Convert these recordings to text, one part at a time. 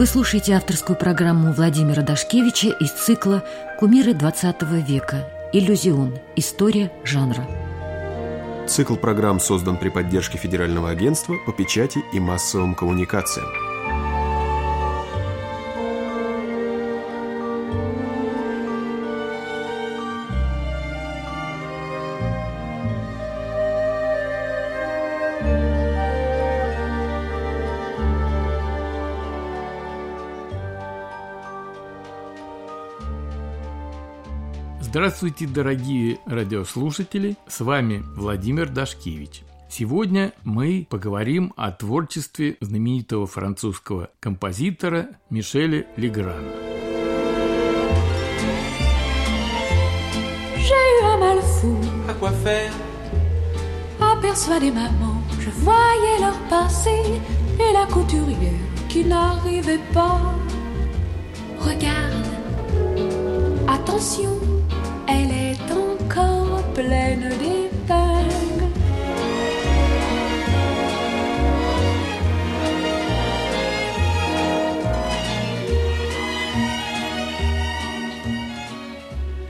Вы слушаете авторскую программу Владимира Дашкевича из цикла «Кумиры XX века. Иллюзион. История жанра». Цикл программ создан при поддержке Федерального агентства по печати и массовым коммуникациям. Здравствуйте, дорогие радиослушатели! С вами Владимир Дашкевич. Сегодня мы поговорим о творчестве знаменитого французского композитора Мишеля Леграна. Elle est encore pleine d'épingles.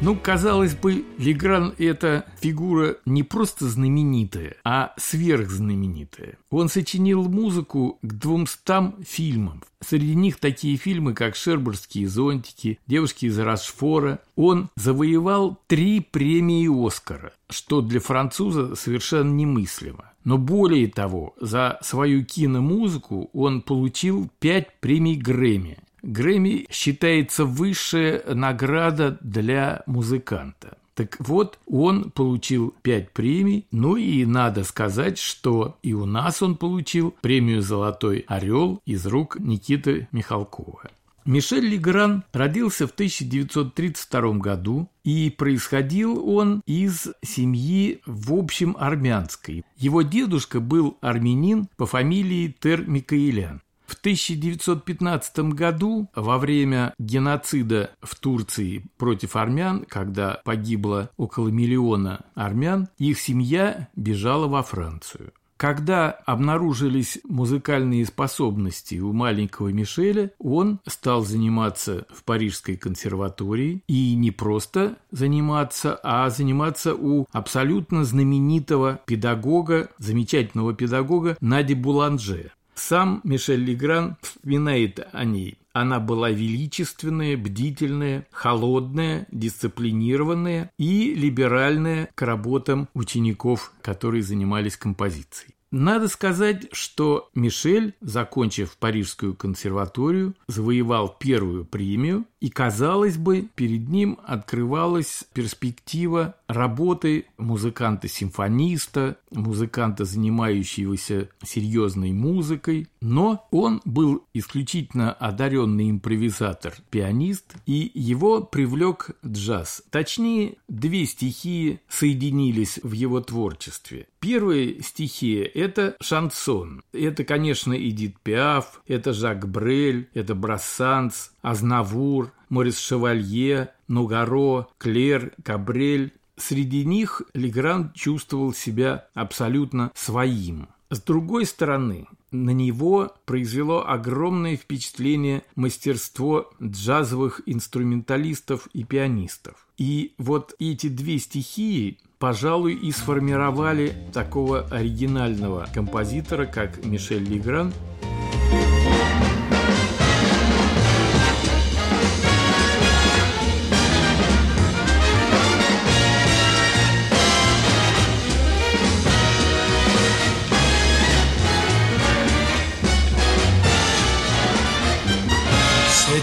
Ну, казалось бы, Легран – это фигура не просто знаменитая, а сверхзнаменитая. Он сочинил музыку к 200 фильмам. Среди них такие фильмы, как «Шербурские зонтики», «Девушки из Рошфора». Он завоевал 3 премии «Оскара», что для француза совершенно немыслимо. Но более того, за свою киномузыку он получил 5 премий «Грэмми». Грэмми считается высшая награда для музыканта. Так вот, он получил 5 премий, ну и надо сказать, что и у нас он получил премию «Золотой орел» из рук Никиты Михалкова. Мишель Легран родился в 1932 году, и происходил он из семьи, в общем, армянской. Его дедушка был армянин по фамилии Тер Микаэлян. В 1915 году, во время геноцида в Турции против армян, когда погибло около миллиона армян, их семья бежала во Францию. Когда обнаружились музыкальные способности у маленького Мишеля, он стал заниматься в Парижской консерватории. И не просто заниматься, а заниматься у абсолютно знаменитого педагога, замечательного педагога Нади Буланже. Сам Мишель Легран вспоминает о ней. Она была величественная, бдительная, холодная, дисциплинированная и либеральная к работам учеников, которые занимались композицией. Надо сказать, что Мишель, закончив Парижскую консерваторию, завоевал 1 премию, и, казалось бы, перед ним открывалась перспектива работы музыканта-симфониста, музыканта, занимающегося серьезной музыкой, но он был исключительно одаренный импровизатор, пианист, и его привлек джаз. Точнее, 2 стихии соединились в его творчестве. Первая стихия – это шансон. Это, конечно, Эдит Пиаф, это Жак Брель, это Брассанс, Азнавур, Морис Шевалье, Нугаро, Клер, Кабрель. Среди них Легран чувствовал себя абсолютно своим. С другой стороны, на него произвело огромное впечатление мастерство джазовых инструменталистов и пианистов. И вот эти 2 стихии, пожалуй, и сформировали такого оригинального композитора, как Мишель Легран.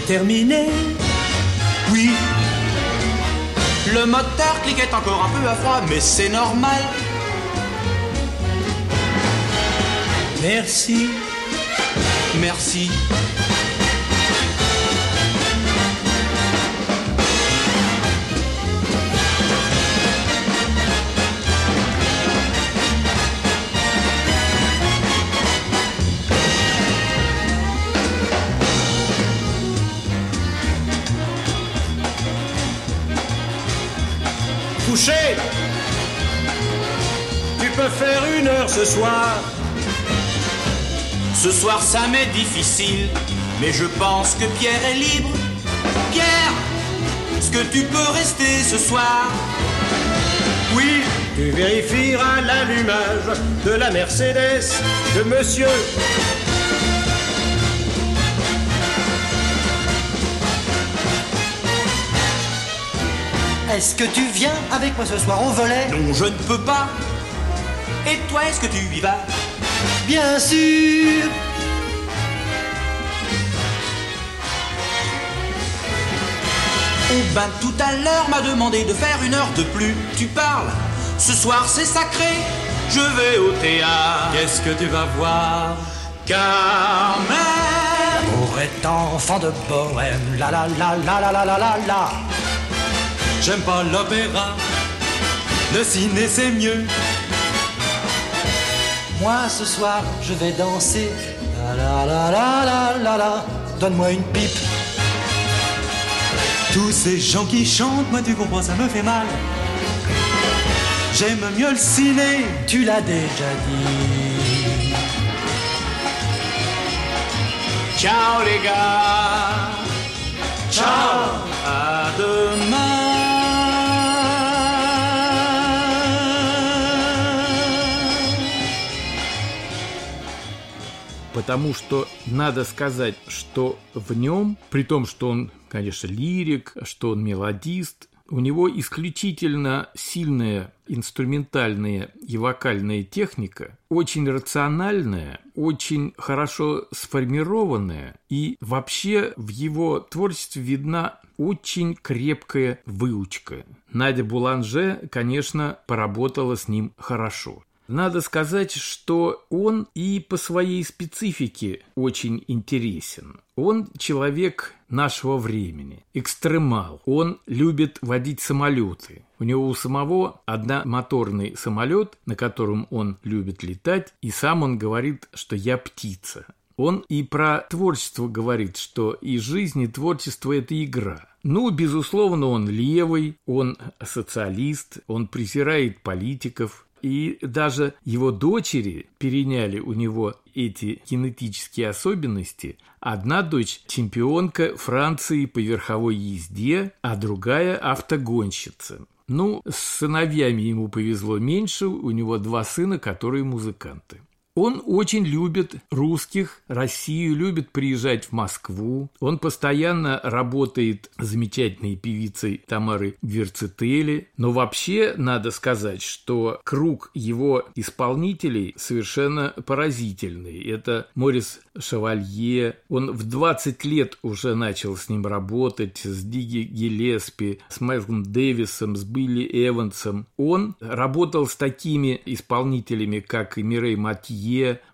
Terminé, oui. Le moteur cliquait encore un peu à froid, mais c'est normal. Merci, merci. Couché, tu peux faire 1 heure ce soir. Ce soir ça m'est difficile. Mais je pense que Pierre est libre. Pierre, est-ce que tu peux rester ce soir? Oui, tu vérifieras l'allumage de la Mercedes de monsieur. Est-ce que tu viens avec moi ce soir au volet? Non, je ne peux pas. Et toi, est-ce que tu y vas? Bien sûr. Oh ben, tout à l'heure m'a demandé de faire une heure de plus. Tu parles. Ce soir, c'est sacré. Je vais au théâtre. Qu'est-ce que tu vas voir? Carmen. Aurait enfant de bohème. La la la la la la la la la. J'aime pas l'opéra. Le ciné, c'est mieux. Moi, ce soir, je vais danser. La la la la la la la. Donne-moi une pipe. Tous ces gens qui chantent, moi tu comprends, ça me fait mal. J'aime mieux le ciné, tu l'as déjà dit. Ciao les gars, ciao, à demain. Потому что надо сказать, что в нем, при том, что он, конечно, лирик, что он мелодист. У него исключительно сильная инструментальная и вокальная техника, очень рациональная, очень хорошо сформированная, и вообще в его творчестве видна очень крепкая выучка. Надя Буланже, конечно, поработала с ним хорошо. Надо сказать, что он и по своей специфике очень интересен. Он человек нашего времени, экстремал. Он любит водить самолеты. У него у самого одномоторный самолет, на котором он любит летать, и сам он говорит, что «я птица». Он и про творчество говорит, что и жизнь, и творчество – это игра. Ну, безусловно, он левый, он социалист, он презирает политиков. И даже его дочери переняли у него эти генетические особенности. Одна дочь – чемпионка Франции по верховой езде, а другая – автогонщица. Ну, с сыновьями ему повезло меньше, у него 2 сына, которые музыканты. Он очень любит русских, Россию, любит приезжать в Москву. Он постоянно работает с замечательной певицей Тамарой Верцители. Но вообще надо сказать, что круг его исполнителей совершенно поразительный. Это Морис Шевалье. Он в 20 лет уже начал с ним работать, с Диги Гелеспи, с Майклом Дэвисом, с Билли Эвансом. Он работал с такими исполнителями, как и Мирей Матье,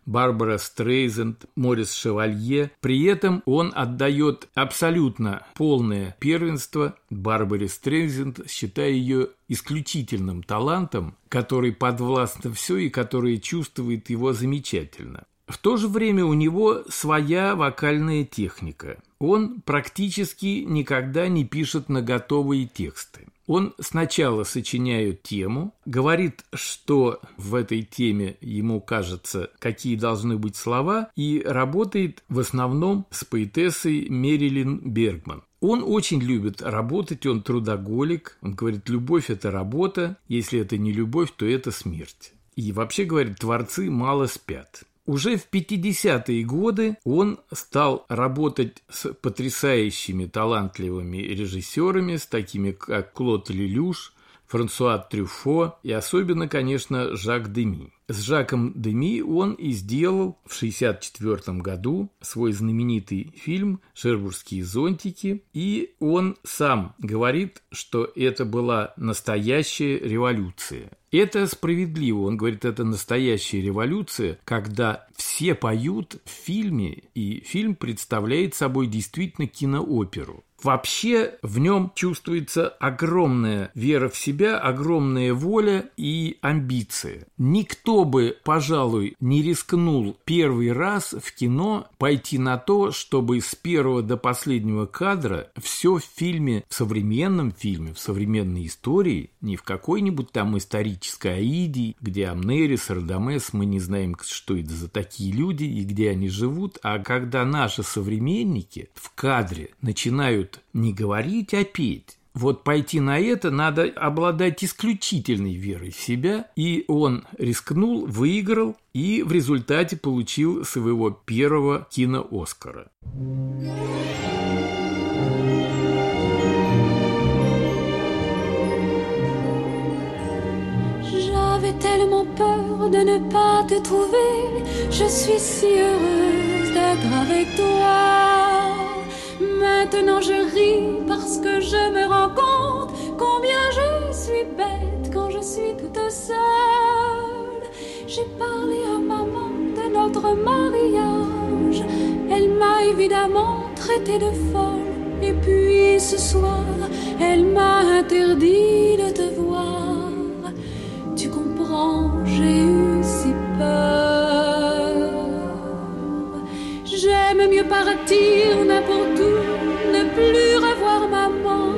Барбра Стрейзанд, Морис Шевалье. При этом он отдает абсолютно полное первенство Барбаре Стрейзанд, считая ее исключительным талантом, который подвластно все и который чувствует его замечательно. В то же время у него своя вокальная техника. Он практически никогда не пишет на готовые тексты. Он сначала сочиняет тему, говорит, что в этой теме ему кажется, какие должны быть слова, и работает в основном с поэтессой Мерилин Бергман. Он очень любит работать, он трудоголик, он говорит, любовь – это работа, если это не любовь, то это смерть. И вообще, говорит, творцы мало спят. Уже в 50-е годы он стал работать с потрясающими талантливыми режиссерами, с такими как Клод Лелюш, Франсуа Трюфо и особенно, конечно, Жак Деми. С Жаком Деми он и сделал в 1964 году свой знаменитый фильм «Шербурские зонтики», и он сам говорит, что это была настоящая революция. Это справедливо, он говорит, это настоящая революция, когда все поют в фильме, и фильм представляет собой действительно кинооперу. Вообще в нем чувствуется огромная вера в себя, огромная воля и амбиции. Никто бы, пожалуй, не рискнул первый раз в кино пойти на то, чтобы с первого до последнего кадра все в фильме, в современном фильме, в современной истории, не в какой-нибудь там исторической Аиде, где Амнерис, Радамес, мы не знаем, что это за такие люди и где они живут, а когда наши современники в кадре начинают не говорить, а петь. Вот пойти на это надо обладать исключительной верой в себя. И он рискнул, выиграл и в результате получил своего первого кино-Оскара. J'avais tellement peur de ne pas te trouver. Je suis si heureuse d'être avec toi. Maintenant je ris parce que je me rends compte combien je suis bête quand je suis toute seule. J'ai parlé à maman de notre mariage. Elle m'a évidemment traitée de folle. Et puis ce soir, elle m'a interdit de te voir. Tu comprends, j'ai eu si peur. J'aime mieux partir n'importe où, ne plus revoir maman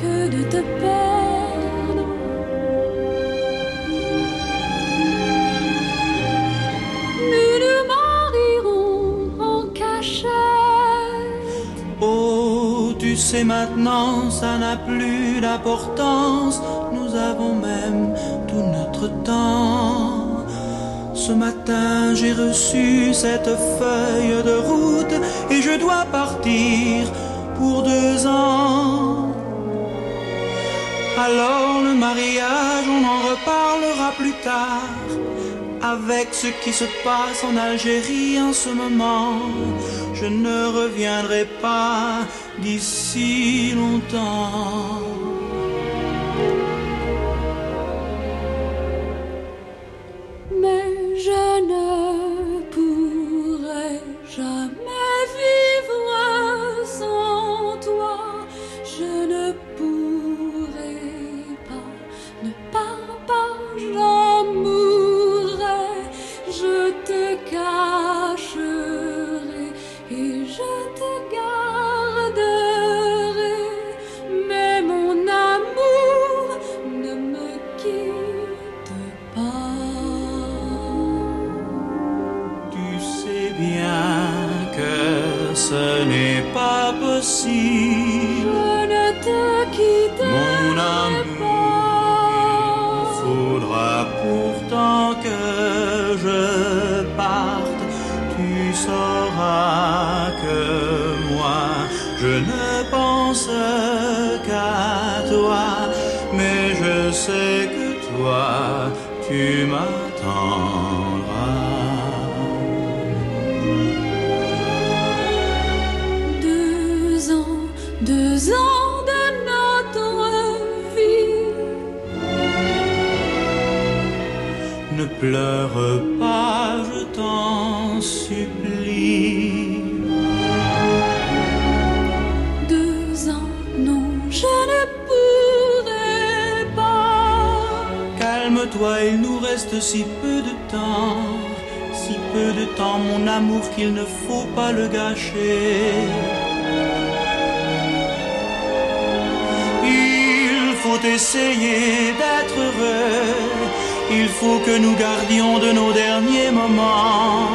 que de te perdre. Nous nous marierons en cachette. Oh, tu sais maintenant, ça n'a plus d'importance. Nous avons même tout notre temps. Ce matin, j'ai reçu cette feuille de route et je dois partir pour 2 ans. Alors le mariage, on en reparlera plus tard. Avec ce qui se passe en Algérie en ce moment, je ne reviendrai pas d'ici longtemps. Je ne pourrai jamais vivre sans toi. Je ne pourrai pas ne parle pas, j'en mourrai. Je te cacherai et je te garderai. Mais mon amour ne me quitte pas. Ce n'est pas possible. Je ne te quitterai mon amour, pas. Il faudra pourtant que je parte. Tu sauras que moi, je ne pense qu'à toi. Mais je sais que toi, tu m'attendras. Ne pleure pas, je t'en supplie. 2 ans, non, je ne pourrai pas. Calme-toi, il nous reste si peu de temps. Si peu de temps, mon amour, qu'il ne faut pas le gâcher. Il faut essayer d'être heureux. Il faut que nous gardions de nos derniers moments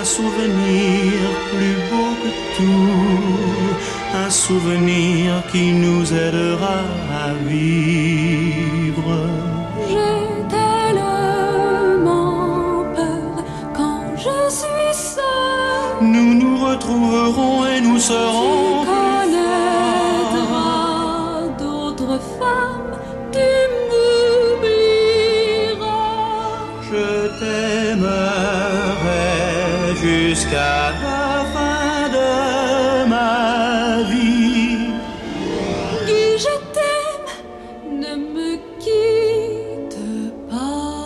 un souvenir plus beau que tout, un souvenir qui nous aidera à vivre. J'ai tellement peur quand je suis seule. Nous nous retrouverons et nous serons. Tu connaîtras d'autres femmes, tu t'aimerai jusqu'à la fin de ma vie. Guy, je t'aime, ne me quitte pas.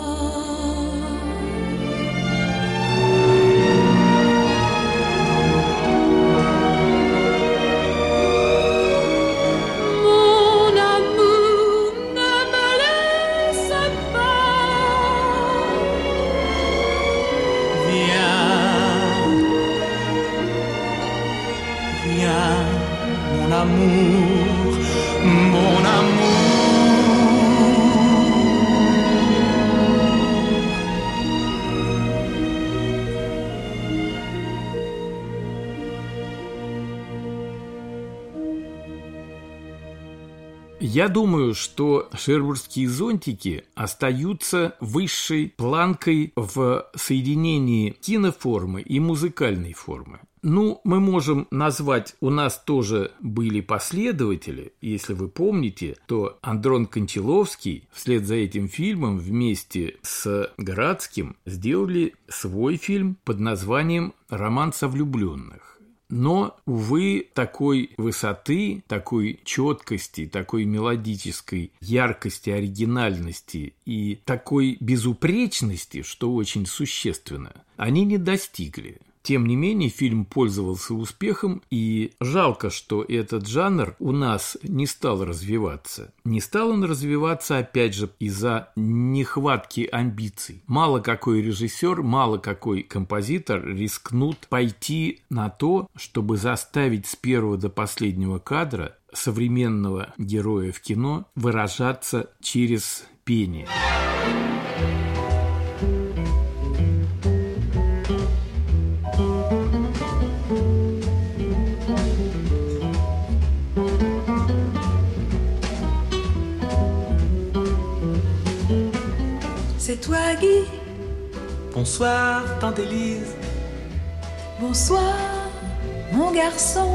Я думаю, что «Шербурские зонтики» остаются высшей планкой в соединении киноформы и музыкальной формы. Ну, мы можем назвать, у нас тоже были последователи, если вы помните, то Андрей Кончаловский вслед за этим фильмом вместе с Градским сделали свой фильм под названием «Романс о влюблённых». Но, увы, такой высоты, такой четкости, такой мелодической яркости, оригинальности и такой безупречности, что очень существенно, они не достигли. Тем не менее, фильм пользовался успехом, и жалко, что этот жанр у нас не стал развиваться. Не стал он развиваться, опять же, из-за нехватки амбиций. Мало какой режиссер, мало какой композитор рискнут пойти на то, чтобы заставить с первого до последнего кадра современного героя в кино выражаться через пение. Toi, Guy. Bonsoir, Tante Élise. Bonsoir, mon garçon.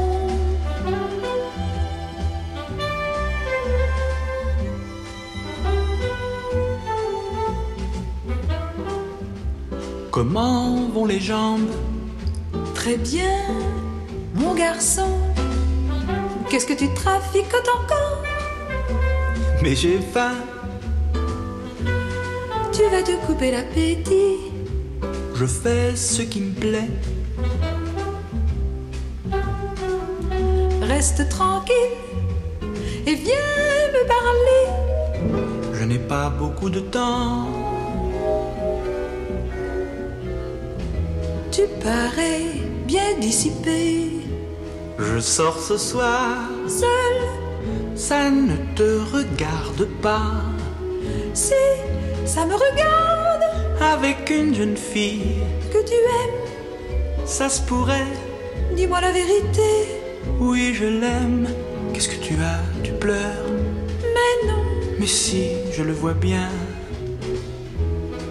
Comment vont les jambes? Très bien, mon garçon. Qu'est-ce que tu trafiques encore? Mais j'ai faim. Tu vas te couper l'appétit. Je fais ce qui me plaît. Reste tranquille et viens me parler. Je n'ai pas beaucoup de temps. Tu parais bien dissipé. Je sors ce soir seul. Ça ne te regarde pas. Si ça me regarde avec une jeune fille que tu aimes. Ça se pourrait. Dis-moi la vérité. Oui, je l'aime. Qu'est-ce que tu as? Tu pleures? Mais non. Mais si, je le vois bien.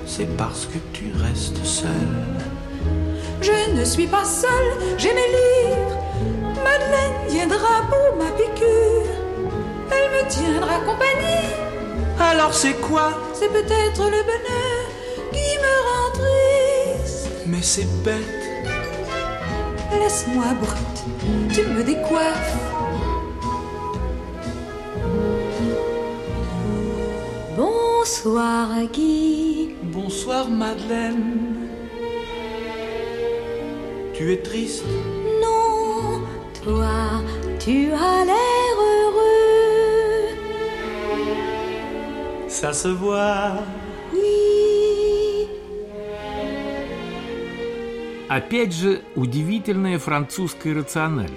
C'est parce que tu restes seule. Je ne suis pas seule, j'ai mes livres. Madeleine viendra pour ma piqûre. Elle me tiendra compagnie. Alors c'est quoi? C'est peut-être le bonheur qui me rend triste. Mais c'est bête. Laisse-moi brute, tu me décoiffes. Bonsoir Guy. Bonsoir Madeleine. Tu es triste? Non, toi, tu as l'air heureux. Ça se voit. Oui. Опять же, удивительная французская рациональность.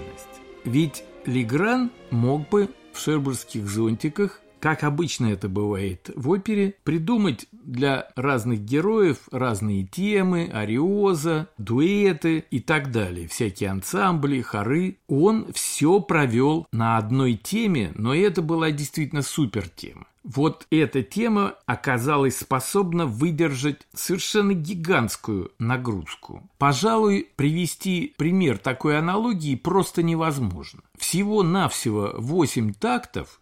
Ведь Легран мог бы в «Шербурских зонтиках», как обычно это бывает в опере, придумать для разных героев разные темы, ариоза, дуэты и так далее, всякие ансамбли, хоры. Он все провел на одной теме, но это была действительно супертема. Вот эта тема оказалась способна выдержать совершенно гигантскую нагрузку. Пожалуй, привести пример такой аналогии просто невозможно. Всего-навсего 8 тактов,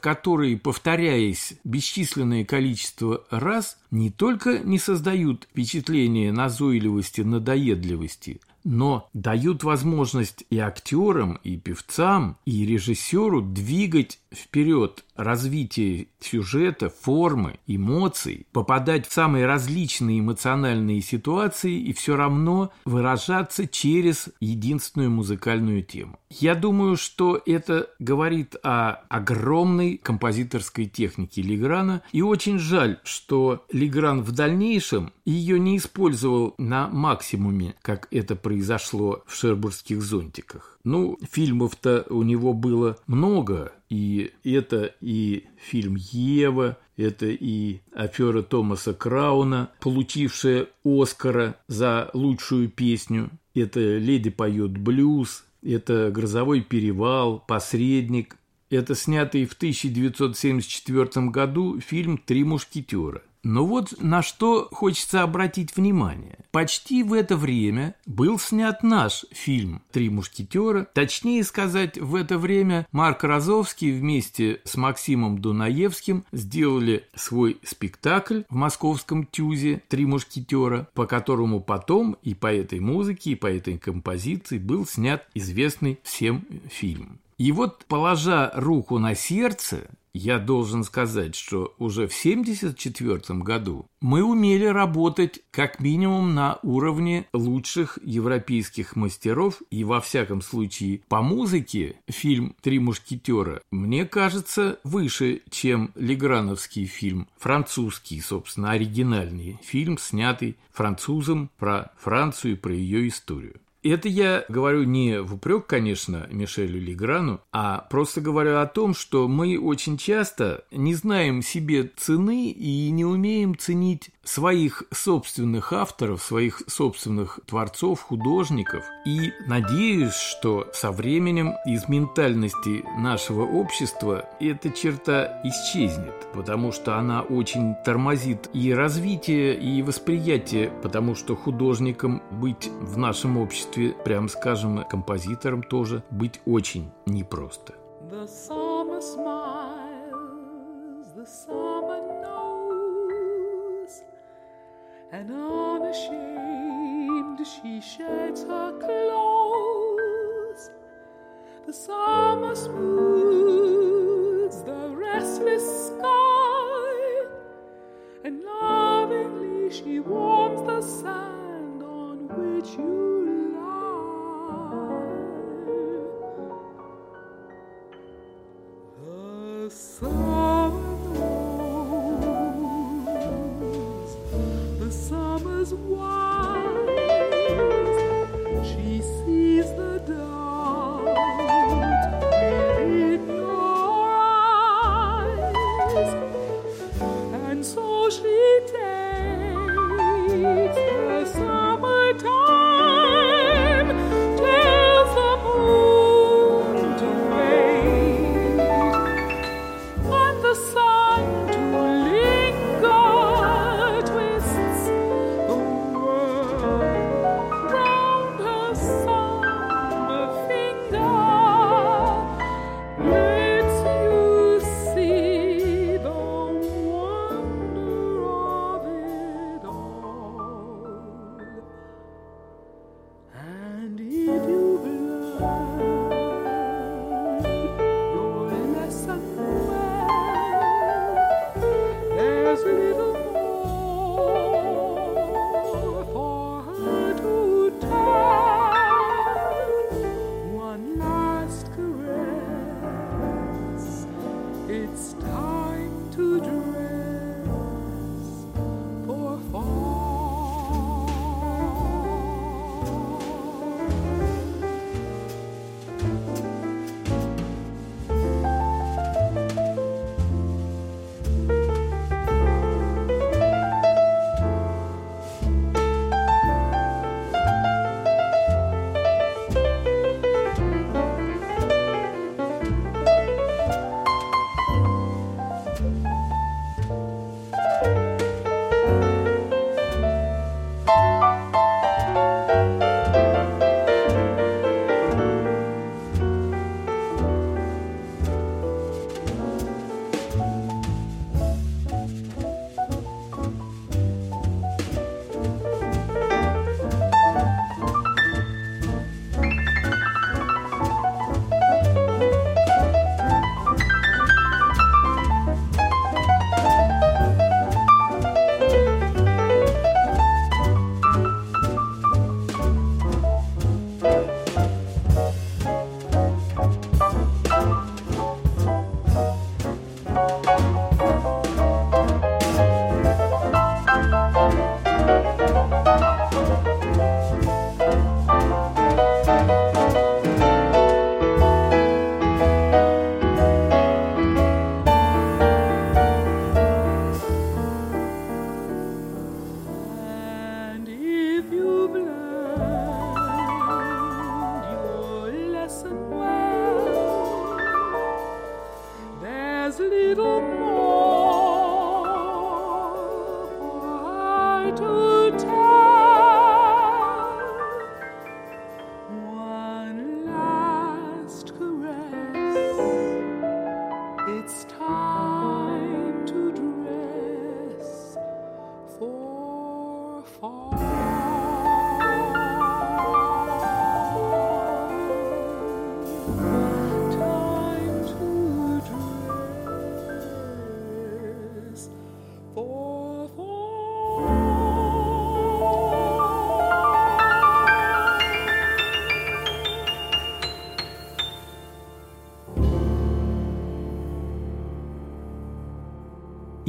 которые, повторяясь бесчисленное количество раз, не только не создают впечатление назойливости, надоедливости, но дают возможность и актерам, и певцам, и режиссеру двигать вперед развитие сюжета, формы, эмоций, попадать в самые различные эмоциональные ситуации и все равно выражаться через единственную музыкальную тему. Я думаю, что это говорит о огромной композиторской технике Леграна, и очень жаль, что Легран в дальнейшем ее не использовал на максимуме, как это произошло в «Шербурских зонтиках». Ну, фильмов-то у него было много, и это и фильм «Ева», это и «Афера Томаса Крауна», получившая «Оскара» за лучшую песню, это «Леди поет блюз», это «Грозовой перевал», «Посредник». Это снятый в 1974 году фильм «Три мушкетера». Но вот на что хочется обратить внимание. Почти в это время был снят наш фильм «Три мушкетера». Точнее сказать, в это время Марк Розовский вместе с Максимом Дунаевским сделали свой спектакль в московском ТЮЗе «Три мушкетера», по которому потом и по этой музыке, и по этой композиции был снят известный всем фильм. И вот, положа руку на сердце, я должен сказать, что уже в 1974 году мы умели работать как минимум на уровне лучших европейских мастеров, и во всяком случае по музыке фильм «Три мушкетера» мне кажется выше, чем леграновский фильм, французский, собственно, оригинальный фильм, снятый французом про Францию и про ее историю. Это я говорю не в упрек, конечно, Мишелю Леграну, а просто говорю о том, что мы очень часто не знаем себе цены и не умеем ценить своих собственных авторов, своих собственных творцов, художников. И надеюсь, что со временем из ментальности нашего общества эта черта исчезнет, потому что она очень тормозит и развитие, и восприятие, потому что художником быть в нашем обществе, прям скажем, композитором тоже быть очень непросто. She takes the summertime.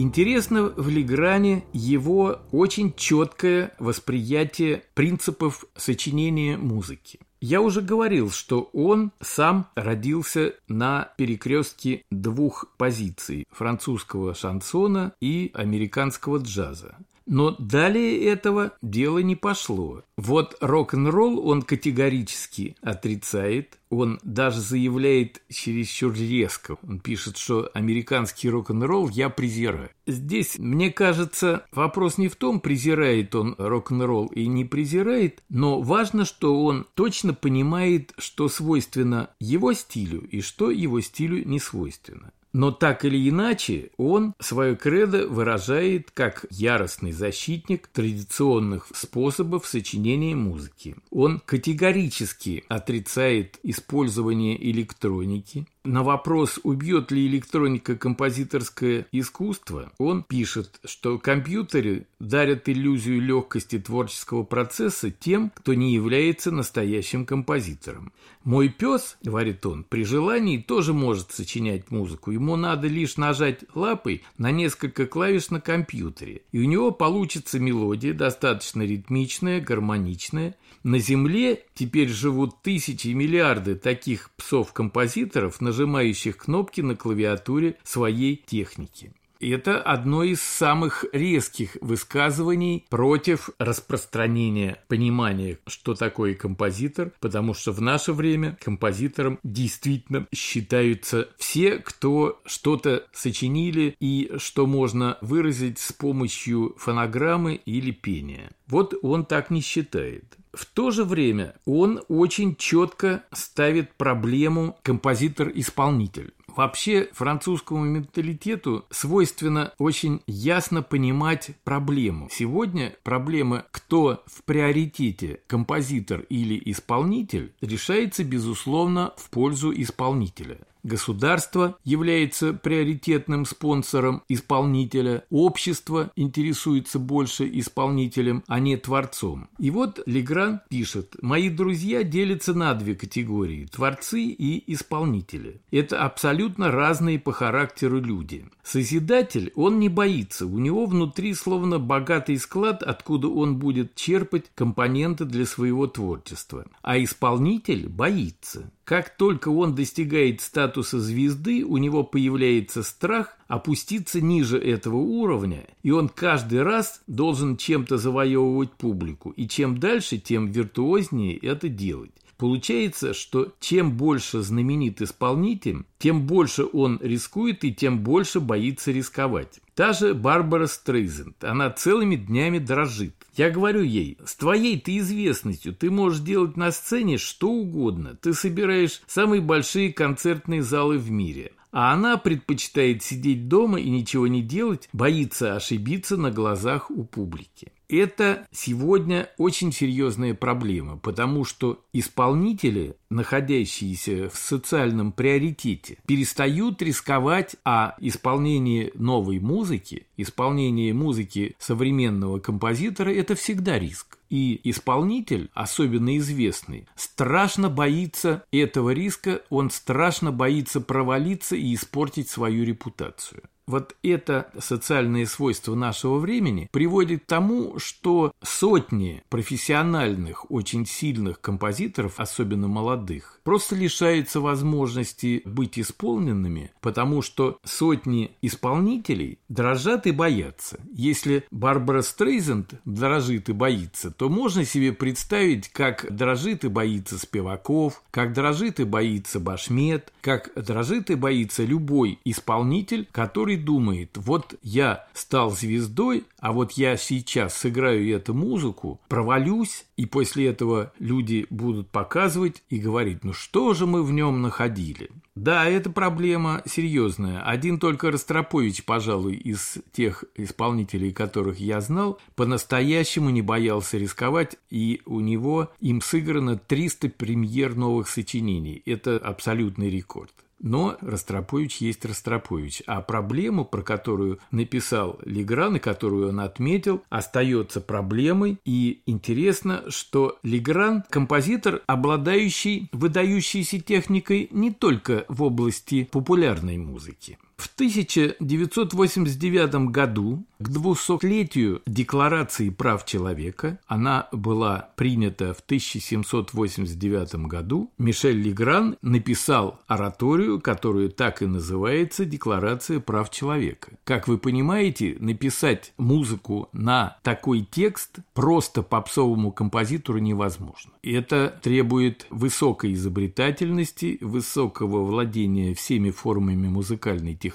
Интересно в Легране его очень четкое восприятие принципов сочинения музыки. Я уже говорил, что он сам родился на перекрестке двух позиций – французского шансона и американского джаза. Но далее этого дело не пошло. Вот рок-н-ролл он категорически отрицает. Он даже заявляет чересчур резко. Он пишет, что американский рок-н-ролл я презираю. Здесь, мне кажется, вопрос не в том, презирает он рок-н-ролл и не презирает, но важно, что он точно понимает, что свойственно его стилю и что его стилю не свойственно. Но так или иначе, он свое кредо выражает как яростный защитник традиционных способов сочинения музыки. Он категорически отрицает использование электроники. На вопрос, убьет ли электроника композиторское искусство, он пишет, что компьютеры дарят иллюзию легкости творческого процесса тем, кто не является настоящим композитором. «Мой пес, — говорит он, — при желании тоже может сочинять музыку. Ему надо лишь нажать лапой на несколько клавиш на компьютере, и у него получится мелодия, достаточно ритмичная, гармоничная. На Земле теперь живут тысячи и миллиарды таких псов-композиторов, нажимающих кнопки на клавиатуре своей техники». Это одно из самых резких высказываний против распространения понимания, что такое композитор, потому что в наше время композитором действительно считаются все, кто что-то сочинили и что можно выразить с помощью фонограммы или пения. Вот он так не считает. В то же время он очень четко ставит проблему композитор-исполнитель. Вообще французскому менталитету свойственно очень ясно понимать проблему. Сегодня проблема, кто в приоритете, композитор или исполнитель, решается, безусловно, в пользу исполнителя. Государство является приоритетным спонсором исполнителя, общество интересуется больше исполнителем, а не творцом. И вот Легран пишет: «Мои друзья делятся на две категории – творцы и исполнители. Это абсолютно разные по характеру люди. Созидатель, он не боится, у него внутри словно богатый склад, откуда он будет черпать компоненты для своего творчества. А исполнитель боится. Как только он достигает статуса звезды, у него появляется страх опуститься ниже этого уровня, и он каждый раз должен чем-то завоевывать публику, и чем дальше, тем виртуознее это делать». Получается, что чем больше знаменит исполнитель, тем больше он рискует и тем больше боится рисковать. Та же Барбра Стрейзанд, она целыми днями дрожит. Я говорю ей: с твоей-то известностью ты можешь делать на сцене что угодно, ты собираешь самые большие концертные залы в мире. А она предпочитает сидеть дома и ничего не делать, боится ошибиться на глазах у публики. Это сегодня очень серьезная проблема, потому что исполнители, находящиеся в социальном приоритете, перестают рисковать, а исполнение новой музыки, исполнение музыки современного композитора – это всегда риск. И исполнитель, особенно известный, страшно боится этого риска, он страшно боится провалиться и испортить свою репутацию. Вот это социальное свойство нашего времени приводит к тому, что сотни профессиональных, очень сильных композиторов, особенно молодых, просто лишаются возможности быть исполненными, потому что сотни исполнителей дрожат и боятся. Если Барбра Стрейзанд дрожит и боится, то можно себе представить, как дрожит и боится Спиваков, как дрожит и боится Башмет, как дрожит и боится любой исполнитель, который думает, вот я стал звездой, а вот я сейчас сыграю эту музыку, провалюсь, и после этого люди будут показывать и говорить, ну что же мы в нем находили. Да, эта проблема серьезная. Один только Растропович, пожалуй, из тех исполнителей, которых я знал, по-настоящему не боялся рисковать, и у него им сыграно 300 премьер новых сочинений. Это абсолютный рекорд. Но Растропович есть Растропович. А проблему, про которую написал Легран и которую он отметил, остается проблемой. И интересно, что Легран – композитор, обладающий выдающейся техникой не только в области популярной музыки. В 1989 году, к 200-летию Декларации прав человека, она была принята в 1789 году, Мишель Легран написал ораторию, которая так и называется «Декларация прав человека». Как вы понимаете, написать музыку на такой текст просто попсовому композитору невозможно. Это требует высокой изобретательности, высокого владения всеми формами музыкальной техники,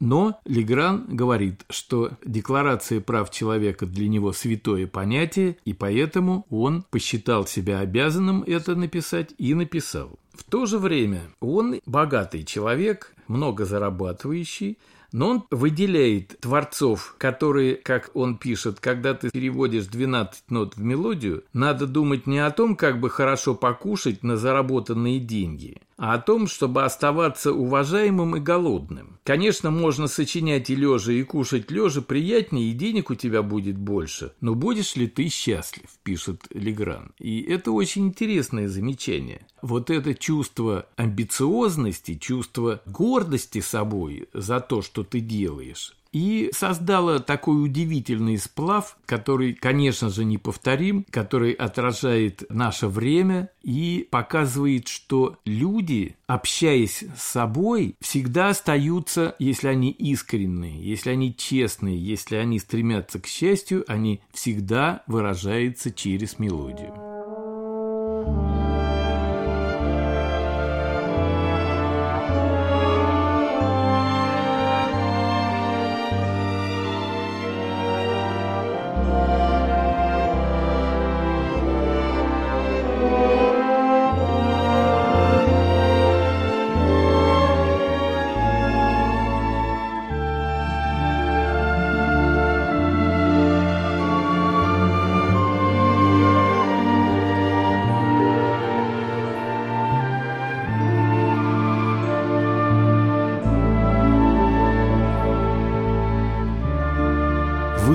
но Легран говорит, что Декларация прав человека для него святое понятие, и поэтому он посчитал себя обязанным это написать и написал. В то же время он богатый человек, много зарабатывающий, но он выделяет творцов, которые, как он пишет, когда ты переводишь 12 нот в мелодию, надо думать не о том, как бы хорошо покушать на заработанные деньги, а о том, чтобы оставаться уважаемым и голодным. Конечно, можно сочинять и лежа, и кушать лежа приятнее, и денег у тебя будет больше. Но будешь ли ты счастлив, пишет Легран. И это очень интересное замечание. Вот это чувство амбициозности, чувство гордости собой за то, что ты делаешь, и создала такой удивительный сплав, который, конечно же, неповторим, который отражает наше время и показывает, что люди, общаясь с собой, всегда остаются, если они искренние, если они честные, если они стремятся к счастью, они всегда выражаются через мелодию.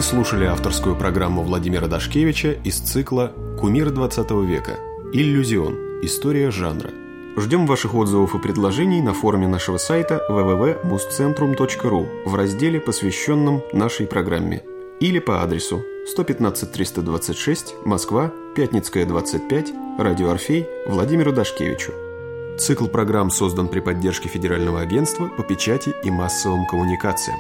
Слушали авторскую программу Владимира Дашкевича из цикла «Кумир 20 века. Иллюзион. История жанра». Ждем ваших отзывов и предложений на форуме нашего сайта www.muscentrum.ru в разделе, посвященном нашей программе, или по адресу 115 326 Москва, Пятницкая, 25, Радио Орфей, Владимиру Дашкевичу. Цикл программ создан при поддержке Федерального агентства по печати и массовым коммуникациям.